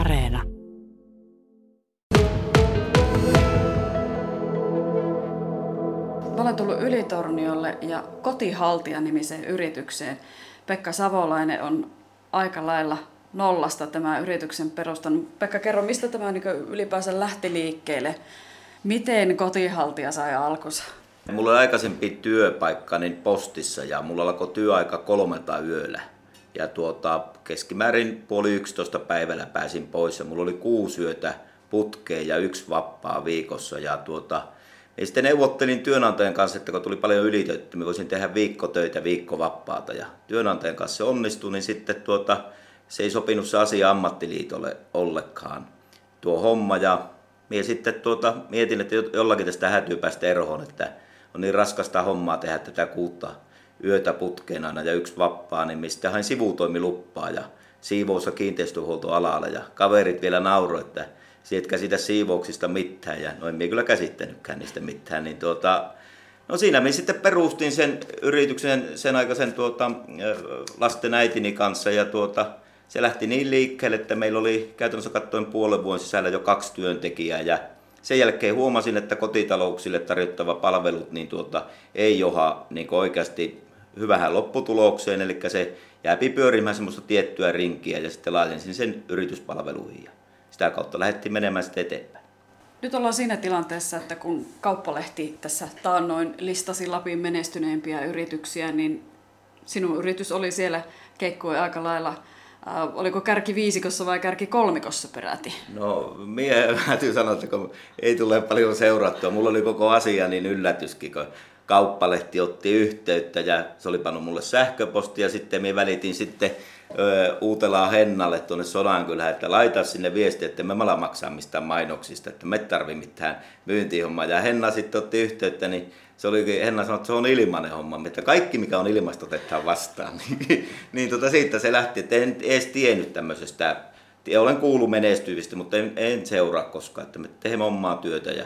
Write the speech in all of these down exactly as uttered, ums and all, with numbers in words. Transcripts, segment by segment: Areena. Mä olen tullut Ylitorniolle ja Kotihaltia-nimiseen yritykseen. Pekka Savolainen on aika lailla nollasta tämän yrityksen perustanut. Pekka, kerro, mistä tämä niin ylipäänsä lähti liikkeelle? Miten Kotihaltia sai alkunsa? Mulla oli aikaisempi työpaikka niin postissa ja mulla alkoi työaika kolmelta yöllä. Ja tuota, keskimäärin puoli yksitoista päivällä pääsin pois ja mulla oli kuusi yötä putkeen ja yksi vapaa viikossa. Ja tuota, ja sitten neuvottelin työnantajan kanssa, että kun tuli paljon ylitöitä, mä voisin tehdä viikkotöitä, viikkovappaata. Ja työnantajan kanssa se onnistui, niin sitten tuota, se ei sopinut se asia ammattiliitolle ollenkaan tuo homma. Ja minä sitten tuota, mietin, että jollakin tästä hätyy päästä eroon, että on niin raskasta hommaa tehdä tätä kuutta yötä putkeen aina ja yksi vappaa, niin minä sitten hain sivutoimiluppaa ja siivous- ja kiinteistönhuoltoalalla. Ja kaverit vielä nauroi, että sinä et käsitä siivouksista mitään, ja no en minä kyllä käsittänytkään niistä mitään. Niin tuota, no siinä minä sitten perustin sen yrityksen sen aikaisen tuota, lasten äitini kanssa, ja tuota, se lähti niin liikkeelle, että meillä oli käytännössä katsoen puolen vuoden sisällä jo kaksi työntekijää, ja sen jälkeen huomasin, että kotitalouksille tarjottava palvelut niin tuota, ei joha niin oikeasti hyvähän lopputulokseen, eli se jääpi pyörimään semmoista tiettyä rinkiä, ja sitten laajensin sen yrityspalveluihin. Sitä kautta lähdettiin menemään sitten eteenpäin. Nyt ollaan siinä tilanteessa, että kun Kauppalehti tässä taannoin listasi Lapin menestyneimpiä yrityksiä, niin sinun yritys oli siellä keikkuen aika lailla, äh, oliko kärki viisikossa vai kärki kolmikossa peräti? No, minä täytyy sanoa, että kun ei tule paljon seurattua. Mulla oli koko asia niin yllätyskin, kun Kauppalehti otti yhteyttä ja se oli pannut mulle sähköpostia ja sitten minä välitin sitten Uutelaa Hennalle tuonne Sodankylään, että laita sinne viesti, että me mala maksaa mistään mainoksista, että me tarvii mitään myyntihommaa. Ja Henna sitten otti yhteyttä, niin se oli, Henna sanoi, että se on ilmainen homma, että kaikki mikä on ilmaista otetaan vastaan. Niin tuota, siitä se lähti, että en edes tiennyt tämmöisestä, olen kuullut menestyvistä, mutta en, en seuraa koskaan, että me teemme omaa työtä ja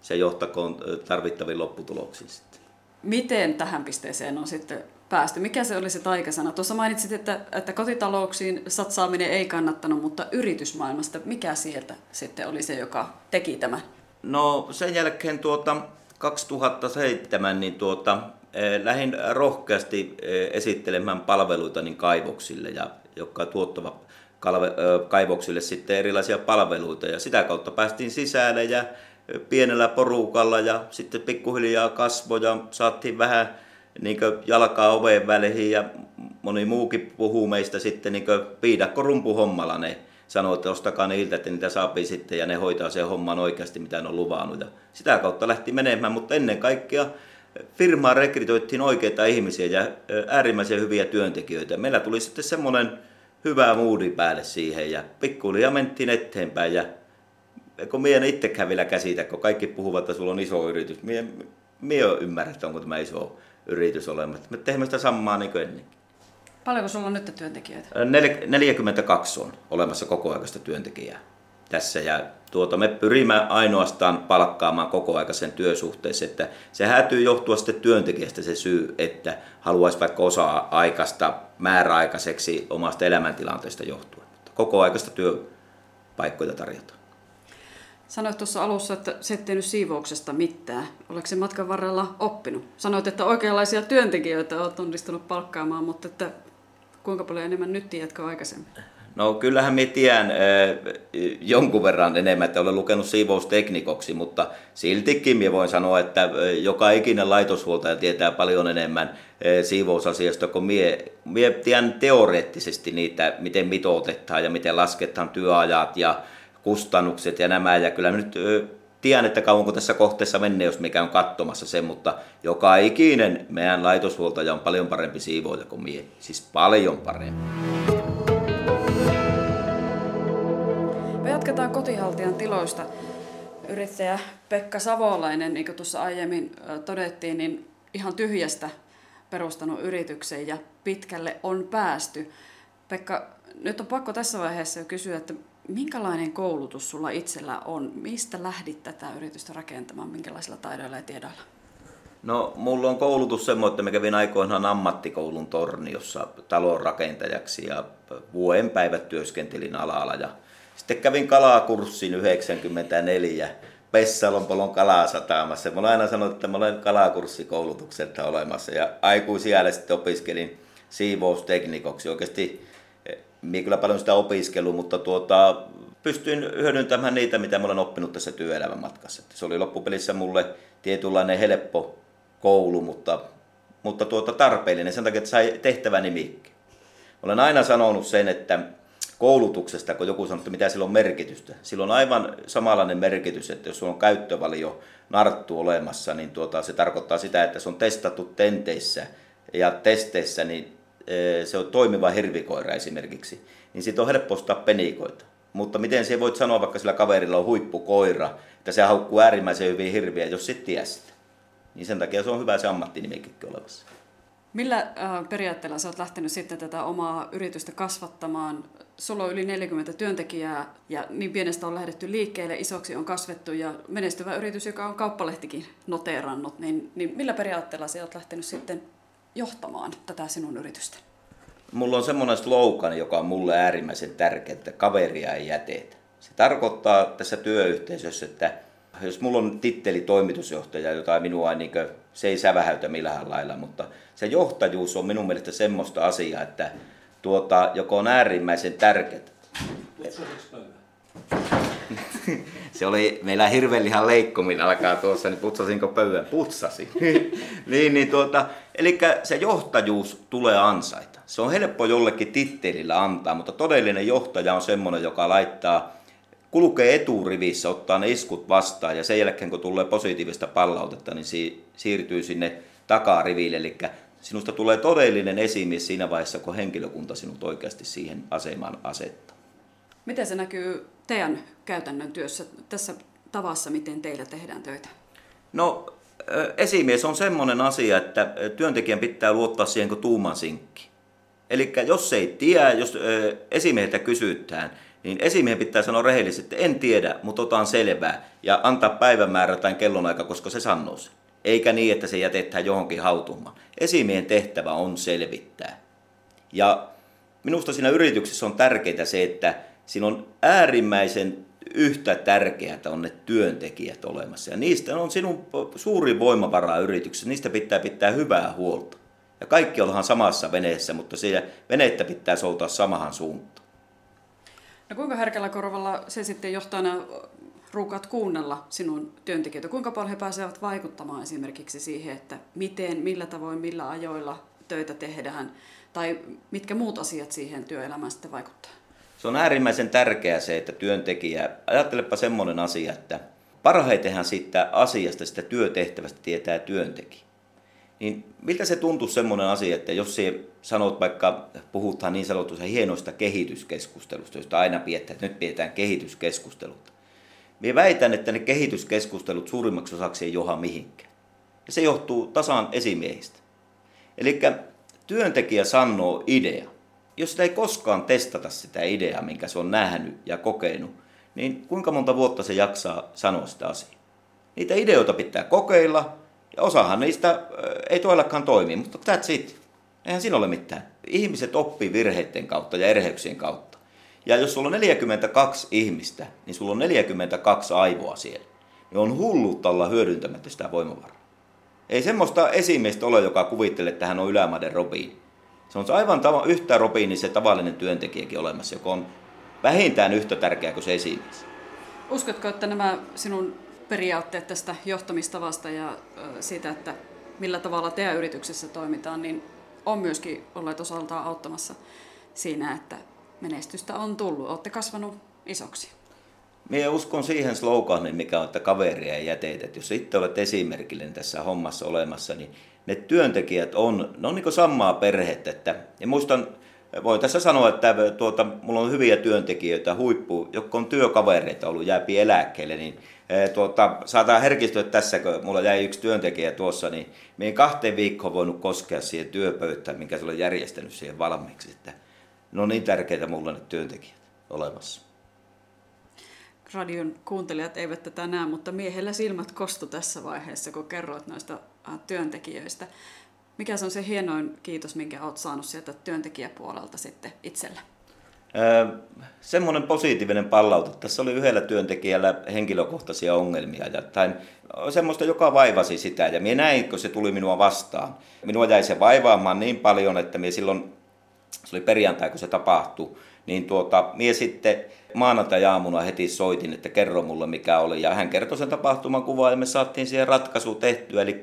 se johtakoon tarvittaviin lopputuloksiin sitten. Miten tähän pisteeseen on sitten päästy? Mikä se oli se taikasana? Tuossa mainitsit, että, että kotitalouksiin satsaaminen ei kannattanut, mutta yritysmaailmasta, mikä sieltä sitten oli se, joka teki tämän? No sen jälkeen tuota, kaksituhattaseitsemän niin tuota, eh, lähdin rohkeasti eh, esittelemään palveluita niin kaivoksille, ja, jotka tuottavat kalve, eh, kaivoksille sitten erilaisia palveluita, ja sitä kautta päästiin sisälle ja pienellä porukalla ja sitten pikkuhiljaa kasvoja, saatiin vähän niin jalkaa oveen väliin ja moni muukin puhuu meistä sitten niin viidakko rumpuhommalla. Ne sanoo, että ostakaa niiltä, että niitä saapii sitten ja ne hoitaa sen homman oikeasti, mitä ne on luvannut. Ja sitä kautta lähti menemään, mutta ennen kaikkea firmaan rekrytoittiin oikeita ihmisiä ja äärimmäisen hyviä työntekijöitä. Meillä tuli sitten semmoinen hyvä moodi päälle siihen ja pikkuhiljaa mentiin eteenpäin. Ja kun minä en itsekään vielä käsitä, kun kaikki puhuvat, että sulla on iso yritys. Minä, minä en ymmärrä, että onko tämä iso yritys olemassa. Me teemme sitä samaa niin kuin ennenkin. Paljonko sulla on nyt työntekijöitä? neljäkymmentäkaksi on olemassa kokoaikaista työntekijää tässä. Ja tuota, me pyrimme ainoastaan palkkaamaan kokoaikaisen työsuhteessa. Että se hätyy johtua sitten työntekijästä se syy, että haluaisi vaikka osa-aikaista määräaikaiseksi omasta elämäntilanteesta johtuen. Kokoaikaista työpaikkoja tarjotaan. Sanoit tuossa alussa, että sä et tehnyt siivouksesta mitään. Oletko se matkan varrella oppinut? Sanoit, että oikeanlaisia työntekijöitä olet onnistunut palkkaamaan, mutta että kuinka paljon enemmän nyt tiedätkö aikaisemmin? No kyllähän minä tiedän äh, jonkun verran enemmän, että olen lukenut siivousteknikoksi, mutta siltikin minä voin sanoa, että joka ikinen laitoshuoltaja tietää paljon enemmän äh, siivousasiasta, kun minä, minä tiedän teoreettisesti niitä, miten mitoitetaan ja miten lasketaan työajat ja kustannukset ja nämä, ja kyllä nyt ö, tiedän, että kauanko tässä kohteessa menne, jos me käyn katsomassa sen, mutta joka ikinen meidän laitoshuoltaja on paljon parempi siivoja kuin mie, siis paljon parempi. Me jatketaan Kotihaltian tiloista. Yrittäjä Pekka Savolainen, niin kuin tuossa aiemmin todettiin, niin ihan tyhjästä perustanut yrityksen ja pitkälle on päästy. Pekka, nyt on pakko tässä vaiheessa jo kysyä, että minkälainen koulutus sulla itsellä on? Mistä lähdit tätä yritystä rakentamaan? Minkälaisilla taidoilla ja tiedoilla? No, mulla on koulutus semmoinen, että mä kävin aikoinaan ammattikoulun Torniossa talonrakentajaksi ja vuoden päivät työskentelin alalla. Ja Sitten kävin kalakurssin yhdeksänkymmentäneljä Pessalonpolon kalasatamassa. Mä olen aina sanonut, että mä olen kalakurssikoulutukselta olemassa ja aikuisiällä sitten opiskelin siivousteknikoksi. Oikeasti minä kyllä paljon sitä opiskelua, mutta tuota, pystyin hyödyntämään niitä, mitä mä olen oppinut tässä työelämän matkassa. Se oli loppupelissä mulle tietynlainen helppo koulu, mutta, mutta tuota, tarpeellinen sen takia, että sai tehtävänimikki. Olen aina sanonut sen, että koulutuksesta, kun joku sanoo, että mitä sillä on merkitystä. Sillä on aivan samanlainen merkitys, että jos sulla on käyttövalio narttu olemassa, niin tuota, se tarkoittaa sitä, että se on testattu tenteissä ja testeissä, niin se on toimiva hirvikoira esimerkiksi. Niin siitä on helppo ostaa penikoita. Mutta miten se voit sanoa, vaikka sillä kaverilla on huippukoira, että se haukkuu äärimmäisen hyvin hirviä, jos sit tiedä sitä. Niin sen takia se on hyvä se ammattinimikki olemassa. Millä periaatteella sä oot lähtenyt sitten tätä omaa yritystä kasvattamaan? Sulla on yli neljäkymmentä työntekijää ja niin pienestä on lähdetty liikkeelle, isoksi on kasvettu ja menestyvä yritys, joka on Kauppalehtikin noteerannut. Niin, niin millä periaatteella sä oot lähtenyt sitten johtamaan tätä sinun yritystä? Mulla on semmoinen slogan, joka on mulle äärimmäisen tärkeä, että kaveria ei jätetä. Se tarkoittaa tässä työyhteisössä, että jos mulla on titteli toimitusjohtaja, jota minua ei, niin kuin, se ei sävähäytä millään lailla, mutta se johtajuus on minun mielestä semmoista asiaa, että tuota, joka on äärimmäisen tärkeää. Se oli meillä hirveellihan leikkomin alkaa tuossa, niin putsasinko pöydän? Putsasin. niin, niin tuota, eli se johtajuus tulee ansaita. Se on helppo jollekin tittelillä antaa, mutta todellinen johtaja on semmoinen, joka laittaa, kulkee eturivissä, ottaa ne iskut vastaan ja sen jälkeen kun tulee positiivista palautetta, niin siirtyy sinne takariville. Eli sinusta tulee todellinen esimies siinä vaiheessa, kun henkilökunta sinut oikeasti siihen asemaan asettaa. Miten se näkyy teidän käytännön työssä, tässä tavassa, miten teillä tehdään töitä? No, esimies on semmoinen asia, että työntekijän pitää luottaa siihen kuin tuuman sinkki. Eli jos ei tiedä, jos esimieheltä kysytään, niin esimiehen pitää sanoa rehellisesti, että en tiedä, mutta otan selvää ja antaa päivämäärä tai kellonaika, koska se sanoo sen. Eikä niin, että se jätetään johonkin hautumaan. Esimiehen tehtävä on selvittää. Ja minusta siinä yrityksessä on tärkeää se, että siinä on äärimmäisen yhtä tärkeää, että on ne työntekijät olemassa. Ja niistä on sinun suuri voimavara yrityksessä, niistä pitää pitää hyvää huolta. Ja kaikki ollaan samassa veneessä, mutta siellä venettä pitää soutaa samahan suuntaan. No kuinka herkällä korvalla se sitten johtajana ruukaat kuunnella sinun työntekijöitä? Kuinka paljon he pääsevät vaikuttamaan esimerkiksi siihen, että miten, millä tavoin, millä ajoilla töitä tehdään? Tai mitkä muut asiat siihen työelämään sitten vaikuttaa? Se on äärimmäisen tärkeää se, että työntekijä, ajattelepa semmoinen asia, että parhaitenhan siitä asiasta, sitä työtehtävästä tietää työntekijä. Niin miltä se tuntuu semmoinen asia, että jos sinä sanot vaikka, puhutaan niin sanotusta hienoista kehityskeskustelusta, josta aina pidetään, että nyt pidetään kehityskeskustelut. Minä väitän, että ne kehityskeskustelut suurimmaksi osaksi ei johda mihinkään. Ja se johtuu tasan esimiehistä. Eli työntekijä sanoo idea. Jos sitä ei koskaan testata sitä ideaa, minkä se on nähnyt ja kokenut, niin kuinka monta vuotta se jaksaa sanoa sitä asiaa? Niitä ideoita pitää kokeilla. Ja osahan niistä ei todellakaan toimi, mutta that's it. Eihän siinä ole mitään. Ihmiset oppii virheiden kautta ja erheyksien kautta. Ja jos sulla on neljäkymmentäkaksi ihmistä, niin sulla on neljäkymmentäkaksi aivoa siellä. Niin on hulluutta olla hyödyntämättä sitä voimavaraa. Ei semmoista esimiestä ole, joka kuvittelee, että hän on ylämaiden Robin. Se on aivan yhtä Robin, niin se tavallinen työntekijäkin olemassa, joka on vähintään yhtä tärkeä kuin se esimies. Uskotko, että nämä sinun periaatteet tästä johtamistavasta ja siitä, että millä tavalla teidän yrityksessä toimitaan, niin on myöskin olleet osaltaan auttamassa siinä, että menestystä on tullut. Olette kasvanut isoksi. Minä uskon siihen sloganin, mikä on, että kaveria ei jätetä. Jos itse olet esimerkillinen tässä hommassa olemassa, niin ne työntekijät on, ne on niin kuin samaa perhettä. Että, ja muistan, voin tässä sanoa, että tuota, mulla on hyviä työntekijöitä, huippu, jotka on työkavereita ollut, jääpi eläkkeelle, niin Tuota, saataan herkistyä tässä, kun mulla jäi yksi työntekijä tuossa, niin minä kahteen viikkoon voinut koskea siihen työpöytään, minkä se oli järjestänyt siihen valmiiksi. Että ne on niin tärkeitä mulla ne työntekijät olemassa. Radion kuuntelijat eivät tätä näe, mutta miehellä silmät kostu tässä vaiheessa, kun kerroit noista työntekijöistä. Mikä se on se hienoin kiitos, minkä olet saanut sieltä työntekijäpuolelta sitten itsellä? Semmoinen positiivinen palaute. Tässä oli yhdellä työntekijällä henkilökohtaisia ongelmia ja semmoista, joka vaivasi sitä. Ja minä näin, kun se tuli minua vastaan. Minua jäi se vaivaamaan niin paljon, että minä silloin, se oli perjantai, kun se tapahtui, niin tuota, minä sitten maanantai-aamuna heti soitin, että kerro mulle mikä oli. Ja hän kertoi sen tapahtumakuvaa ja me saatiin siihen ratkaisu tehtyä. Eli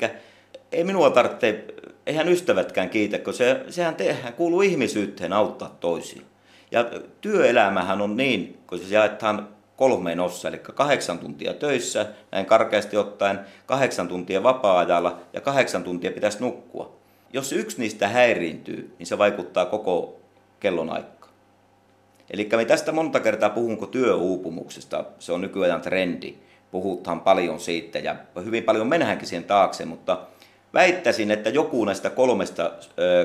ei minua tarvitse, eihän ystävätkään kiitä, kun se, sehän tehdään, kuuluu ihmisyyteen auttaa toisiaan. Ja työelämähän on niin, kun se jaetaan kolmeen osaan, eli kahdeksan tuntia töissä, näin karkeasti ottaen, kahdeksan tuntia vapaa-ajalla ja kahdeksan tuntia pitäisi nukkua. Jos yksi niistä häiriintyy, niin se vaikuttaa koko kellonaikaan. Eli me tästä monta kertaa puhunko työuupumuksesta, se on nykyajan trendi, puhutaan paljon siitä ja hyvin paljon mennäänkin siihen taakse, mutta väittäisin, että joku näistä kolmesta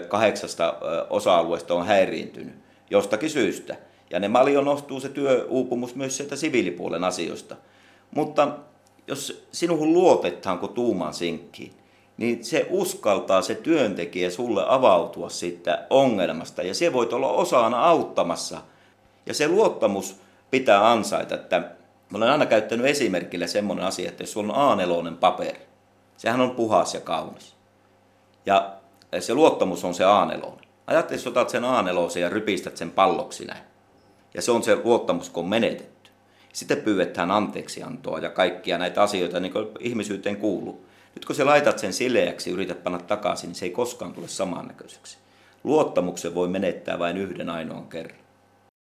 kahdeksasta osa-alueesta on häiriintynyt. Jostakin syystä. Ja ne maljo nostuu se työuupumus myös sieltä siviilipuolen asioista. Mutta jos sinuhun luotetaan kuin tuumaan sinkkiin, niin se uskaltaa se työntekijä sulle avautua siitä ongelmasta. Ja se voit olla osana auttamassa. Ja se luottamus pitää ansaita. Että mä olen aina käyttänyt esimerkillä semmoinen asia, että jos sulla on A neljä paperi, sehän on puhas ja kaunis. Ja se luottamus on se A neljä. Ajattele, jos otat sen A neljä ja rypistät sen palloksi näin. Ja se on se luottamus, kun on menetetty. Sitten pyydetään anteeksiantoa ja kaikkia näitä asioita, niin kuin ihmisyyteen kuuluu. Nyt kun sä laitat sen sileäksi ja yrität panna takaisin, niin se ei koskaan tule samannäköiseksi. Luottamuksen voi menettää vain yhden ainoan kerran.